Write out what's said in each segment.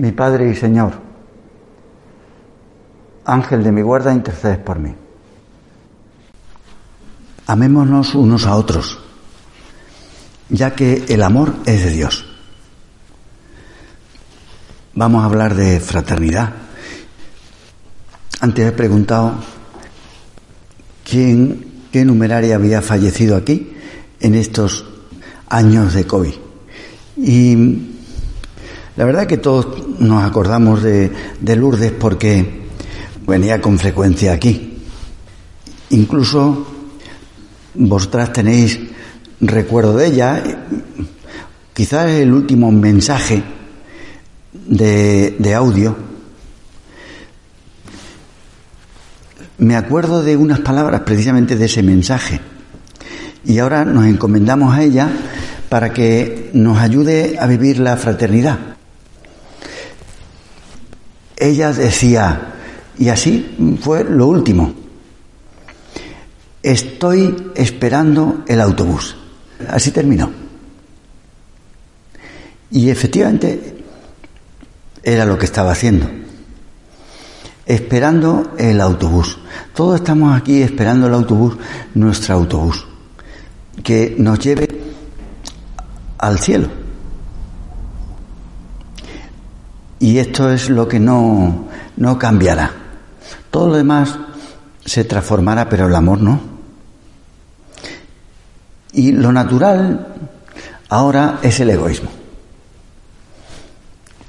mi Padre y Señor, Ángel de mi guarda, intercedes por mí. Amémonos unos a otros, ya que el amor es de Dios. Vamos a hablar de fraternidad. Antes he preguntado qué numeraria había fallecido aquí en estos años de COVID. Y la verdad que todos nos acordamos de Lourdes porque venía con frecuencia aquí. Incluso vosotras tenéis recuerdo de ella. Quizás el último mensaje de audio. Me acuerdo de unas palabras precisamente de ese mensaje. Y ahora nos encomendamos a ella para que nos ayude a vivir la fraternidad. Ella decía, y así fue lo último: estoy esperando el autobús. Así terminó. Y efectivamente era lo que estaba haciendo. Esperando el autobús. Todos estamos aquí esperando el autobús, nuestro autobús, que nos lleve al cielo. Y esto es lo que no cambiará. Todo lo demás se transformará, pero el amor no. Y lo natural ahora es el egoísmo.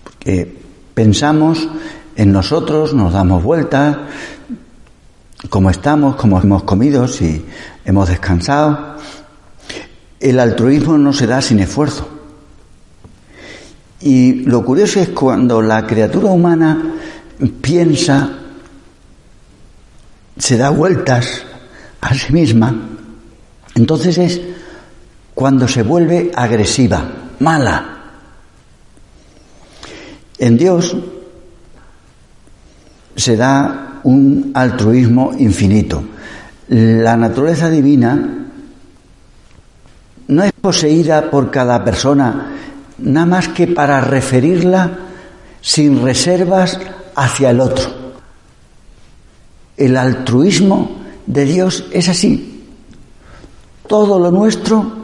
Porque pensamos en nosotros, nos damos vueltas, cómo estamos, cómo hemos comido, si hemos descansado. El altruismo no se da sin esfuerzo. Y lo curioso es cuando la criatura humana piensa, se da vueltas a sí misma, entonces es cuando se vuelve agresiva, mala. En Dios se da un altruismo infinito. La naturaleza divina no es poseída por cada persona, nada más que para referirla sin reservas hacia el otro. El altruismo de Dios es así. Todo lo nuestro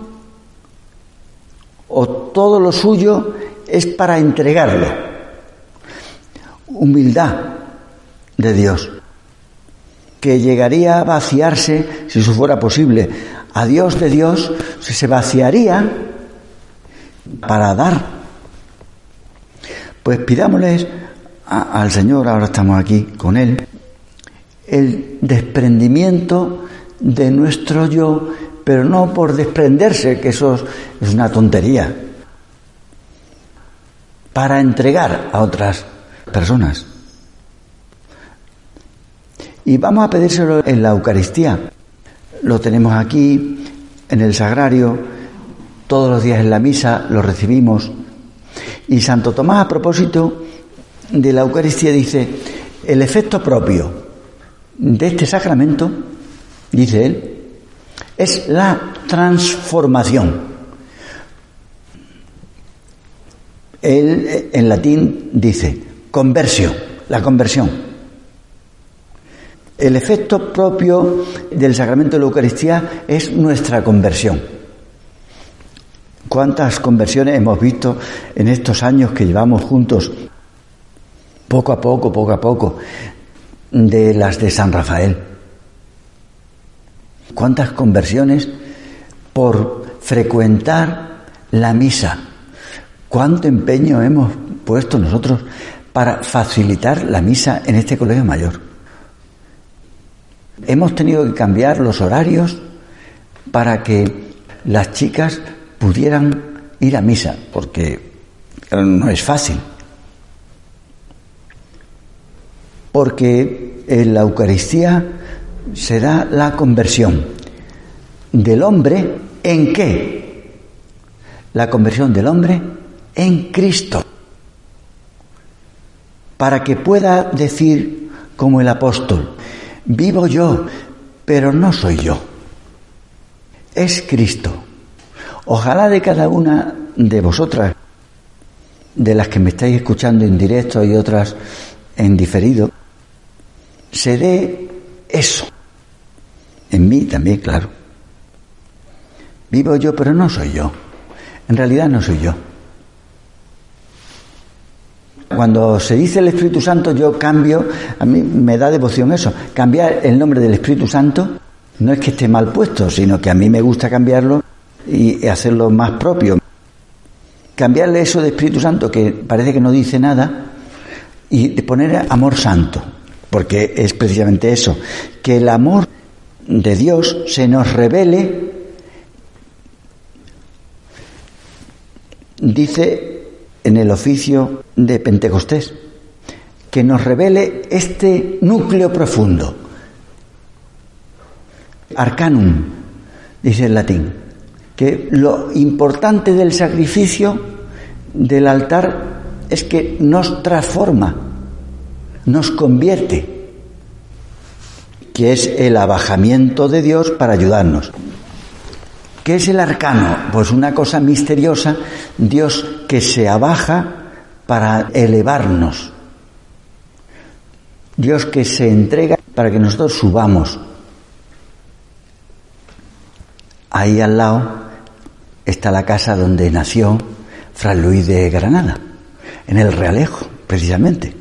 o todo lo suyo es para entregarlo. Humildad de Dios, que llegaría a vaciarse, si eso fuera posible, a Dios de Dios, se vaciaría para dar. Pues pidámosles al Señor, ahora estamos aquí con Él, el desprendimiento de nuestro yo, pero no por desprenderse, que eso es una tontería, para entregar a otras personas. Y vamos a pedírselo en la Eucaristía. Lo tenemos aquí, en el Sagrario, todos los días en la misa lo recibimos. Y Santo Tomás, a propósito de la Eucaristía, dice: el efecto propio de este sacramento, dice él, es la transformación. Él en latín dice conversión, la conversión. El efecto propio del sacramento de la Eucaristía es nuestra conversión. ¿Cuántas conversiones hemos visto en estos años que llevamos juntos? Poco a poco, de las de San Rafael. ¿Cuántas conversiones por frecuentar la misa? ¿Cuánto empeño hemos puesto nosotros para facilitar la misa en este colegio mayor? Hemos tenido que cambiar los horarios para que las chicas pudieran ir a misa, porque no es fácil. porque en la Eucaristía se da la conversión del hombre en qué? La conversión del hombre en Cristo. Para que pueda decir como el apóstol, vivo yo, pero no soy yo. Es Cristo. Ojalá de cada una de vosotras, de las que me estáis escuchando en directo y otras en diferido, se dé eso. En mí también, claro. Vivo yo, pero no soy yo. En realidad no soy yo. Cuando se dice el Espíritu Santo, yo cambio, a mí me da devoción eso. Cambiar el nombre del Espíritu Santo no es que esté mal puesto, sino que a mí me gusta cambiarlo y hacerlo más propio. Cambiarle eso de Espíritu Santo, que parece que no dice nada, y poner amor santo, porque es precisamente eso, que el amor de Dios se nos revele, dice en el oficio de Pentecostés, que nos revele este núcleo profundo. Arcanum, dice en latín, que lo importante del sacrificio del altar es que nos transforma, nos convierte, que es el abajamiento de Dios para ayudarnos. ¿Qué es el arcano? Pues una cosa misteriosa, Dios que se abaja para elevarnos. Dios que se entrega para que nosotros subamos. Ahí al lado está la casa donde nació Fray Luis de Granada, en el Realejo, precisamente.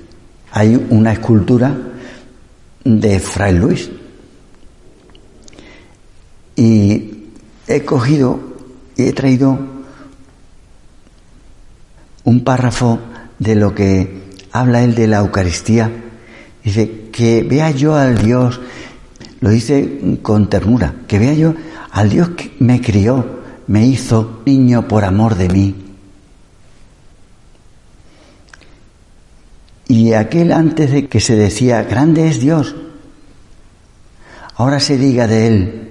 Hay una escultura de Fray Luis. Y he cogido y he traído un párrafo de lo que habla él de la Eucaristía. Dice, que vea yo al Dios, lo dice con ternura, que vea yo al Dios que me crió, me hizo niño por amor de mí. Y aquel antes de que se decía, grande es Dios, ahora se diga de él.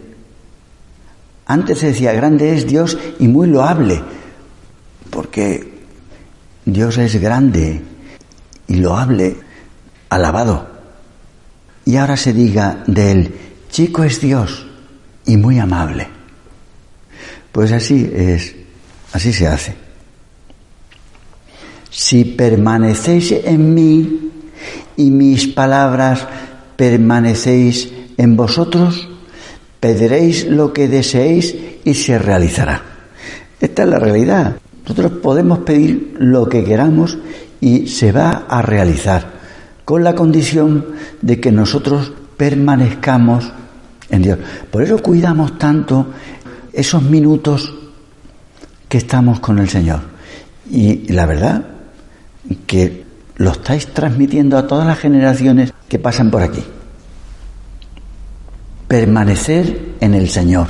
Antes se decía, grande es Dios y muy loable, porque Dios es grande y loable, alabado. Y ahora se diga de él, chico es Dios y muy amable. Pues así es, así se hace. Si permanecéis en mí y mis palabras permanecéis en vosotros, pediréis lo que deseéis y se realizará. Esta es la realidad. Nosotros podemos pedir lo que queramos y se va a realizar, con la condición de que nosotros permanezcamos en Dios. Por eso cuidamos tanto esos minutos que estamos con el Señor. Y la verdad que lo estáis transmitiendo a todas las generaciones que pasan por aquí. Permanecer en el Señor,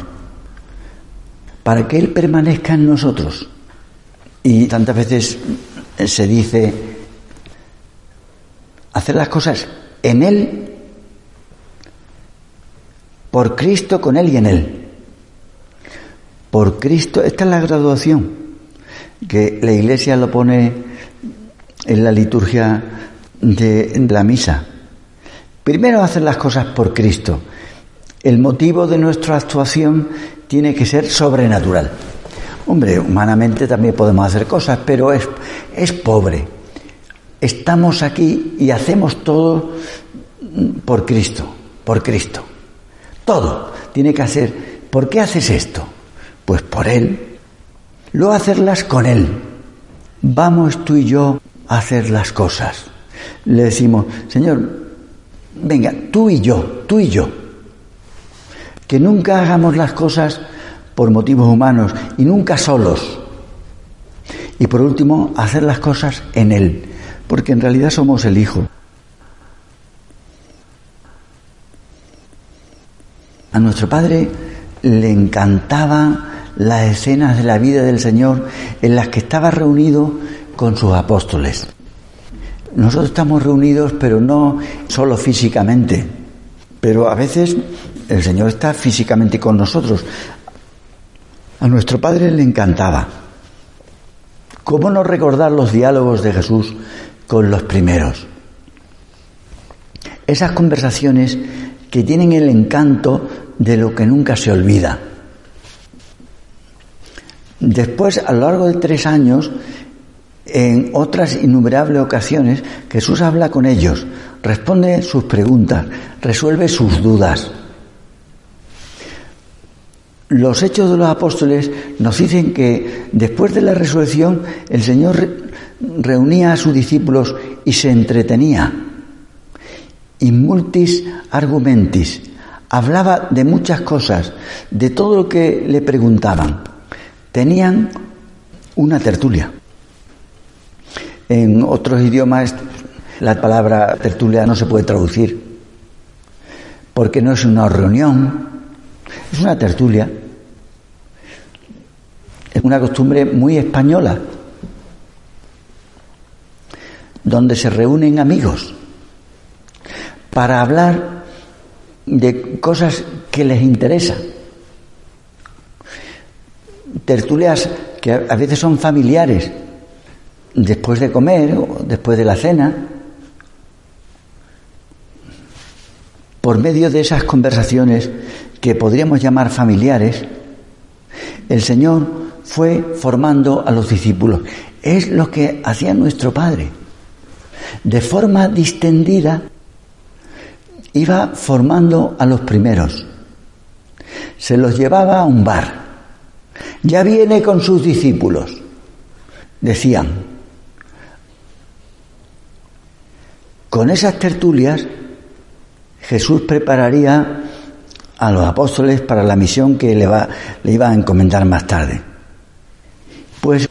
para que Él permanezca en nosotros. Y tantas veces se dice, hacer las cosas en Él, por Cristo, con Él y en Él. Por Cristo, esta es la graduación, que la Iglesia lo pone en la liturgia de la misa. Primero hacer las cosas por Cristo. El motivo de nuestra actuación tiene que ser sobrenatural. Hombre, humanamente también podemos hacer cosas, pero es pobre. Estamos aquí y hacemos todo por Cristo, por Cristo. Todo tiene que hacer. ¿Por qué haces esto? Pues por Él. Luego hacerlas con Él. Vamos tú y yo a hacer las cosas. Le decimos, Señor, venga, tú y yo, tú y yo. Que nunca hagamos las cosas por motivos humanos y nunca solos. Y por último, hacer las cosas en Él, porque en realidad somos el Hijo. A nuestro Padre le encantaban las escenas de la vida del Señor en las que estaba reunido con sus apóstoles. nosotros estamos reunidos, pero no solo físicamente, pero a veces el Señor está físicamente con nosotros. A nuestro Padre le encantaba. ¿Cómo no recordar los diálogos de Jesús con los primeros? Esas conversaciones que tienen el encanto de lo que nunca se olvida. Después, a lo largo de 3 años, en otras innumerables ocasiones, Jesús habla con ellos, responde sus preguntas, resuelve sus dudas. Los hechos de los apóstoles nos dicen que después de la resurrección el Señor reunía a sus discípulos y se entretenía. In multis argumentis, hablaba de muchas cosas, de todo lo que le preguntaban. Tenían una tertulia. En otros idiomas la palabra tertulia no se puede traducir, porque no es una reunión, es una tertulia. Es una costumbre muy española, donde se reúnen amigos para hablar de cosas que les interesan. Tertulias que a veces son familiares, después de comer o después de la cena. Por medio de esas conversaciones que podríamos llamar familiares, el Señor fue formando a los discípulos. Es lo que hacía nuestro Padre. De forma distendida, iba formando a los primeros. Se los llevaba a un bar. Ya viene con sus discípulos, decían. Con esas tertulias, Jesús prepararía a los apóstoles para la misión que le iba a encomendar más tarde. Pues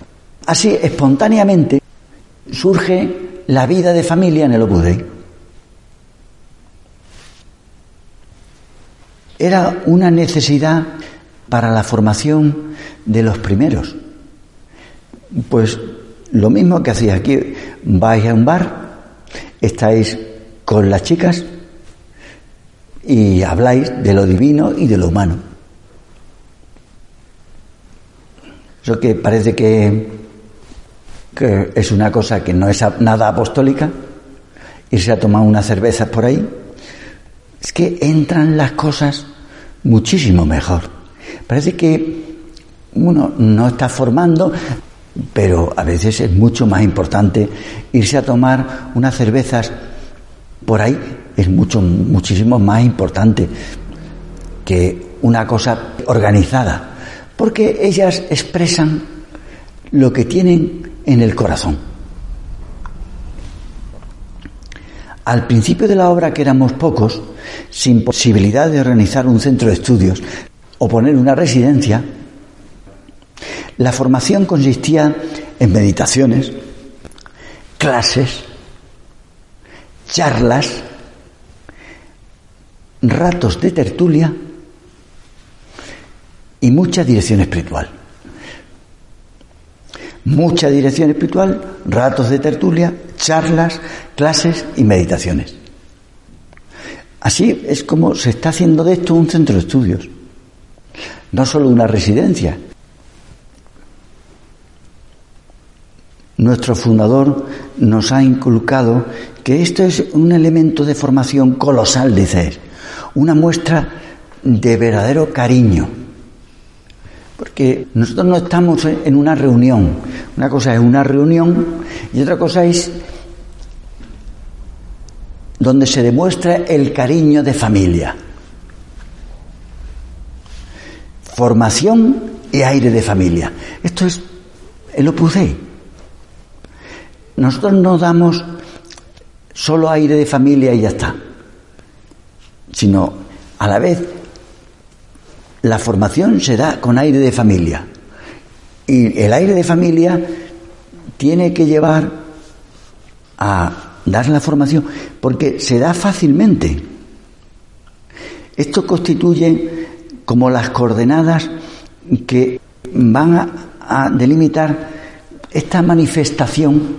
así, espontáneamente, surge la vida de familia en el Opus Dei. Era una necesidad para la formación de los primeros. Pues lo mismo que hacía aquí: vais a un bar, estáis con las chicas y habláis de lo divino y de lo humano. Eso que parece que es una cosa que no es nada apostólica, irse a tomar unas cervezas por ahí, es que entran las cosas muchísimo mejor. Parece que uno no está formando, pero a veces es mucho más importante irse a tomar unas cervezas por ahí. Es muchísimo más importante que una cosa organizada, porque ellas expresan lo que tienen en el corazón. Al principio de la obra, que éramos pocos, sin posibilidad de organizar un centro de estudios o poner una residencia, la formación consistía en meditaciones, clases, charlas, ratos de tertulia y mucha dirección espiritual. Mucha dirección espiritual, ratos de tertulia, charlas, clases y meditaciones. Así es como se está haciendo de esto un centro de estudios, no solo una residencia. Nuestro fundador nos ha inculcado que esto es un elemento de formación colosal, dice él, una muestra de verdadero cariño. Porque nosotros no estamos en una reunión. Una cosa es una reunión y otra cosa es donde se demuestra el cariño de familia. Formación y aire de familia. Esto es el Opus Dei. Nosotros no damos solo aire de familia y ya está, sino a la vez la formación se da con aire de familia, y el aire de familia tiene que llevar a dar la formación, porque se da fácilmente. Esto constituye como las coordenadas que van a delimitar esta manifestación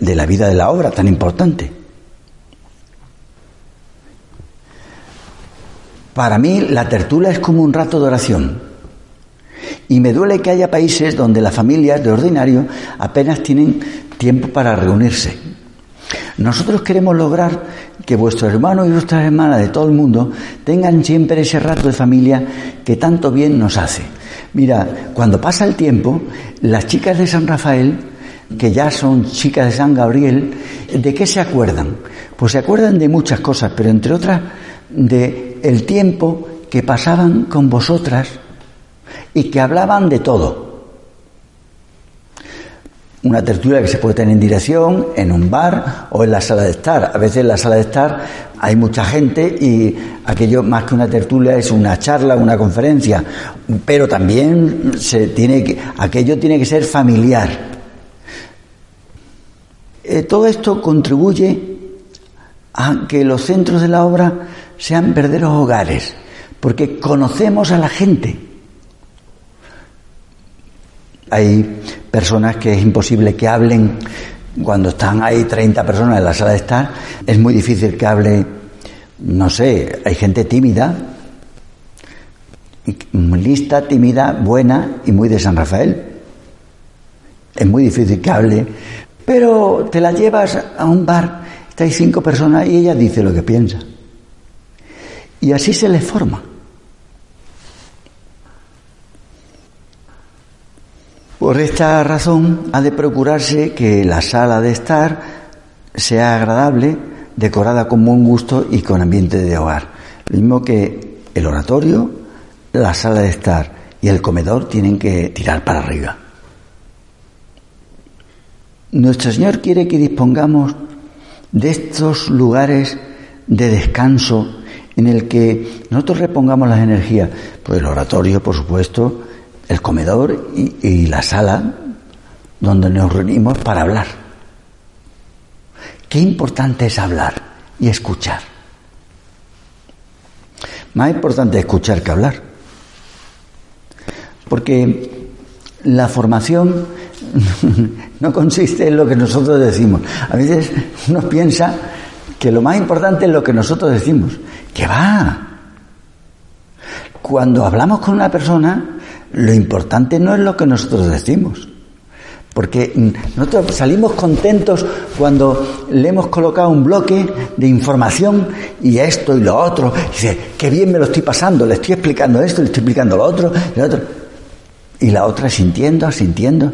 de la vida de la obra tan importante. Para mí la tertulia es como un rato de oración. Y me duele que haya países donde las familias de ordinario apenas tienen tiempo para reunirse. Nosotros queremos lograr que vuestros hermanos y vuestras hermanas de todo el mundo tengan siempre ese rato de familia que tanto bien nos hace. Mira, cuando pasa el tiempo, las chicas de San Rafael, que ya son chicas de San Gabriel, ¿de qué se acuerdan? Pues se acuerdan de muchas cosas, pero entre otras de el tiempo que pasaban con vosotras y que hablaban de todo. Una tertulia que se puede tener en dirección, en un bar o en la sala de estar. A veces en la sala de estar hay mucha gente y aquello más que una tertulia es una charla, una conferencia. Pero también aquello tiene que ser familiar. Todo esto contribuye a que los centros de la obra sean verdaderos hogares, porque conocemos a la gente. Hay personas que es imposible que hablen cuando están ahí 30 personas en la sala de estar. Es muy difícil que hable, no sé, hay gente tímida, lista, tímida, buena y muy de San Rafael. Es muy difícil que hable, pero te la llevas a un bar, hay 5 personas y ella dice lo que piensa. Y así se les forma. Por esta razón ha de procurarse que la sala de estar sea agradable, decorada con buen gusto y con ambiente de hogar. Lo mismo que el oratorio, la sala de estar y el comedor tienen que tirar para arriba. Nuestro Señor quiere que dispongamos de estos lugares de descanso en el que nosotros repongamos las energías. Pues el oratorio, por supuesto, el comedor y la sala donde nos reunimos para hablar. Qué importante es hablar y escuchar. Más importante escuchar que hablar. Porque la formación no consiste en lo que nosotros decimos. A veces uno piensa que lo más importante es lo que nosotros decimos. ¡Qué va! Cuando hablamos con una persona, lo importante no es lo que nosotros decimos, porque nosotros salimos contentos cuando le hemos colocado un bloque de información y esto y lo otro. Y dice, qué bien me lo estoy pasando, le estoy explicando esto, le estoy explicando lo otro, y lo otro. Y la otra sintiendo, asintiendo.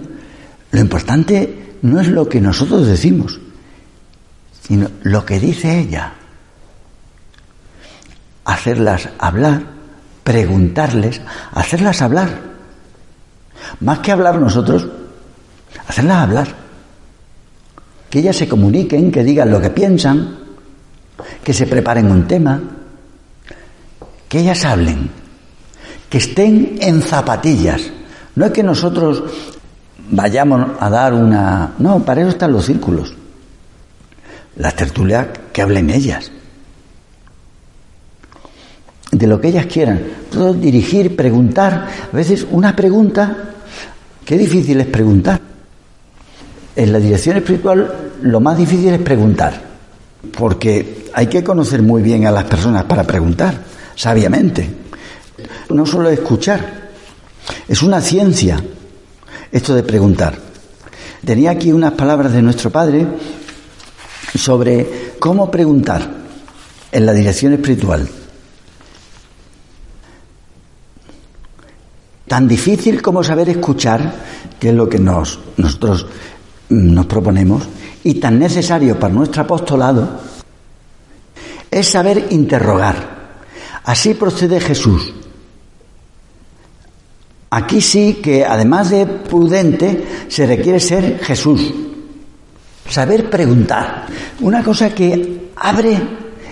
Lo importante no es lo que nosotros decimos, sino lo que dice ella. Hacerlas hablar, preguntarles, hacerlas hablar. Más que hablar nosotros, hacerlas hablar. Que ellas se comuniquen, que digan lo que piensan, que se preparen un tema, que ellas hablen, que estén en zapatillas. No es que nosotros vayamos a dar una... No, para eso están los círculos. Las tertulias, que hablen ellas. De lo que ellas quieran. Todo dirigir, preguntar. A veces una pregunta, qué difícil es preguntar. En la dirección espiritual lo más difícil es preguntar, porque hay que conocer muy bien a las personas para preguntar sabiamente. No solo escuchar, es una ciencia esto de preguntar. Tenía aquí unas palabras de nuestro padre sobre cómo preguntar en la dirección espiritual. Tan difícil como saber escuchar, que es lo que nosotros nos proponemos, y tan necesario para nuestro apostolado, es saber interrogar. Así procede Jesús. Aquí sí que, además de prudente, se requiere ser Jesús. Saber preguntar. Una cosa que abre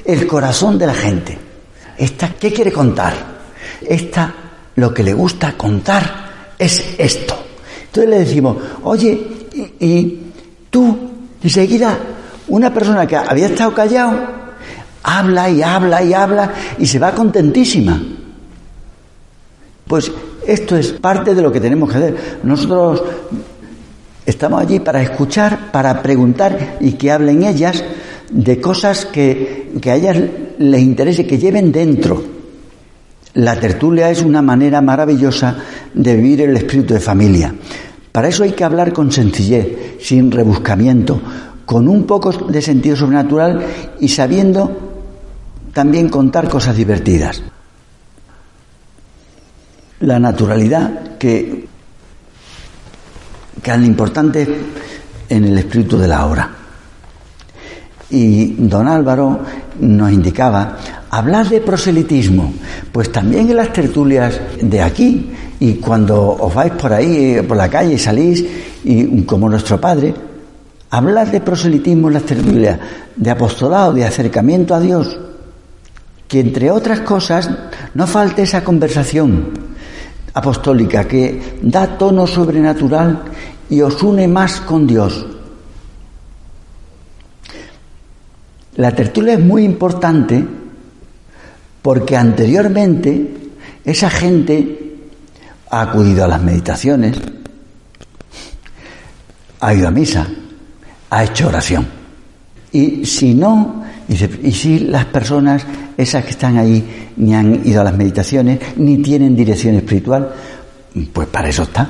el corazón de la gente. Esta, ¿qué quiere contar? Esta, lo que le gusta contar es esto. Entonces le decimos, oye, y tú, enseguida, una persona que había estado callado, habla y habla y habla y se va contentísima. Pues esto es parte de lo que tenemos que hacer. Nosotros Estamos allí para escuchar, para preguntar y que hablen ellas de cosas que a ellas les interese, que lleven dentro. La tertulia es una manera maravillosa de vivir el espíritu de familia. Para eso hay que hablar con sencillez, sin rebuscamiento, con un poco de sentido sobrenatural y sabiendo también contar cosas divertidas. La naturalidad que es lo importante en el espíritu de la obra. Y don Álvaro nos indicaba hablar de proselitismo, pues también en las tertulias de aquí, y cuando os vais por ahí, por la calle, salís, y como nuestro padre, hablar de proselitismo en las tertulias, de apostolado, de acercamiento a Dios, que entre otras cosas no falte esa conversación apostólica que da tono sobrenatural y os une más con Dios. La tertulia es muy importante porque anteriormente esa gente ha acudido a las meditaciones, ha ido a misa, ha hecho oración. Y si no, y si las personas esas que están ahí ni han ido a las meditaciones, ni tienen dirección espiritual, pues para eso está.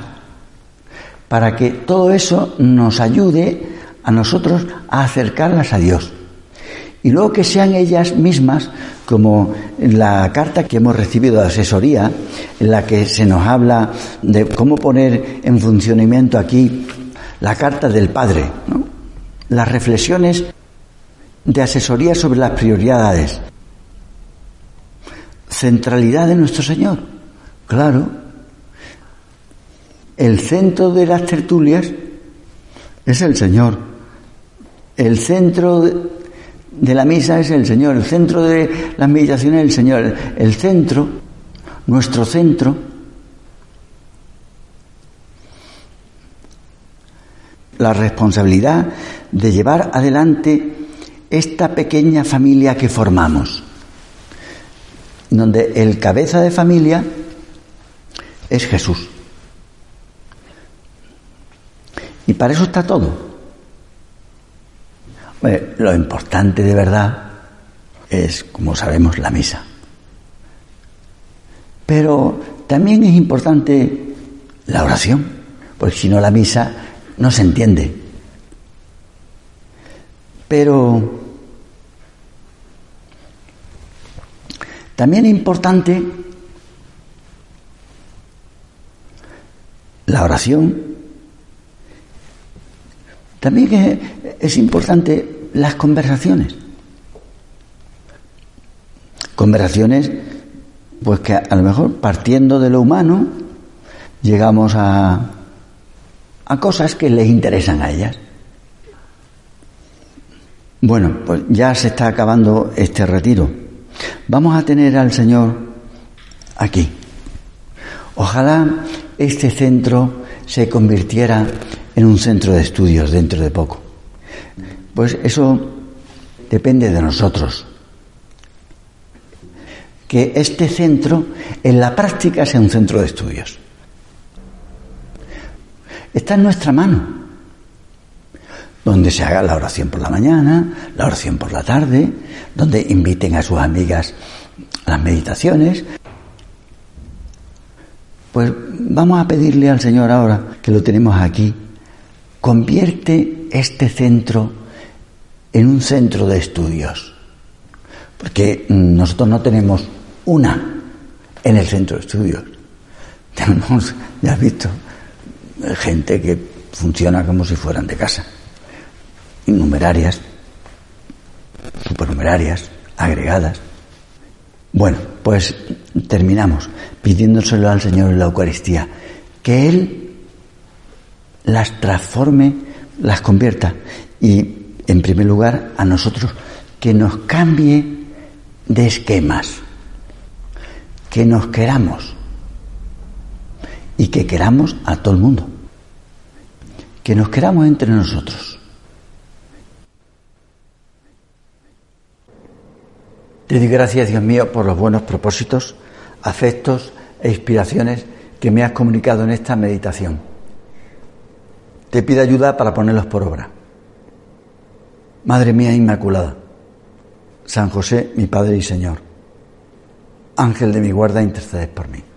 Para que todo eso nos ayude a nosotros a acercarlas a Dios. Y luego que sean ellas mismas, como la carta que hemos recibido de asesoría, en la que se nos habla de cómo poner en funcionamiento aquí la carta del Padre, ¿no? Las reflexiones de asesoría sobre las prioridades. Centralidad de nuestro Señor, claro. El centro de las tertulias es el Señor. El centro de la misa es el Señor, el centro de las meditaciones es el Señor, el centro, nuestro centro. La responsabilidad de llevar adelante esta pequeña familia que formamos, donde el cabeza de familia es Jesús. Y para eso está todo. Bueno, lo importante de verdad es, como sabemos, la misa. Pero también es importante la oración, porque si no la misa no se entiende. Pero también es importante la oración. También es importante las conversaciones. Conversaciones, pues que a lo mejor partiendo de lo humano llegamos a cosas que les interesan a ellas. Bueno, pues ya se está acabando este retiro. Vamos a tener al Señor aquí. Ojalá este centro se convirtiera en un centro de estudios dentro de poco. Pues eso depende de nosotros. Que este centro en la práctica sea un centro de estudios. Está en nuestra mano. Donde se haga la oración por la mañana, la oración por la tarde, donde inviten a sus amigas a las meditaciones. Pues vamos a pedirle al Señor ahora que lo tenemos aquí. Convierte este centro en un centro de estudios, porque nosotros no tenemos una en el centro de estudios. Tenemos, ya has visto, gente que funciona como si fueran de casa, numerarias, supernumerarias, agregadas. Bueno, pues terminamos pidiéndoselo al Señor en la Eucaristía, que Él las transforme, las convierta y, en primer lugar, a nosotros, que nos cambie de esquemas, que nos queramos y que queramos a todo el mundo, que nos queramos entre nosotros. Te doy gracias, Dios mío, por los buenos propósitos, afectos e inspiraciones que me has comunicado en esta meditación. te pide ayuda para ponerlos por obra. Madre mía Inmaculada, San José, mi Padre y Señor, Ángel de mi guarda, interceded por mí.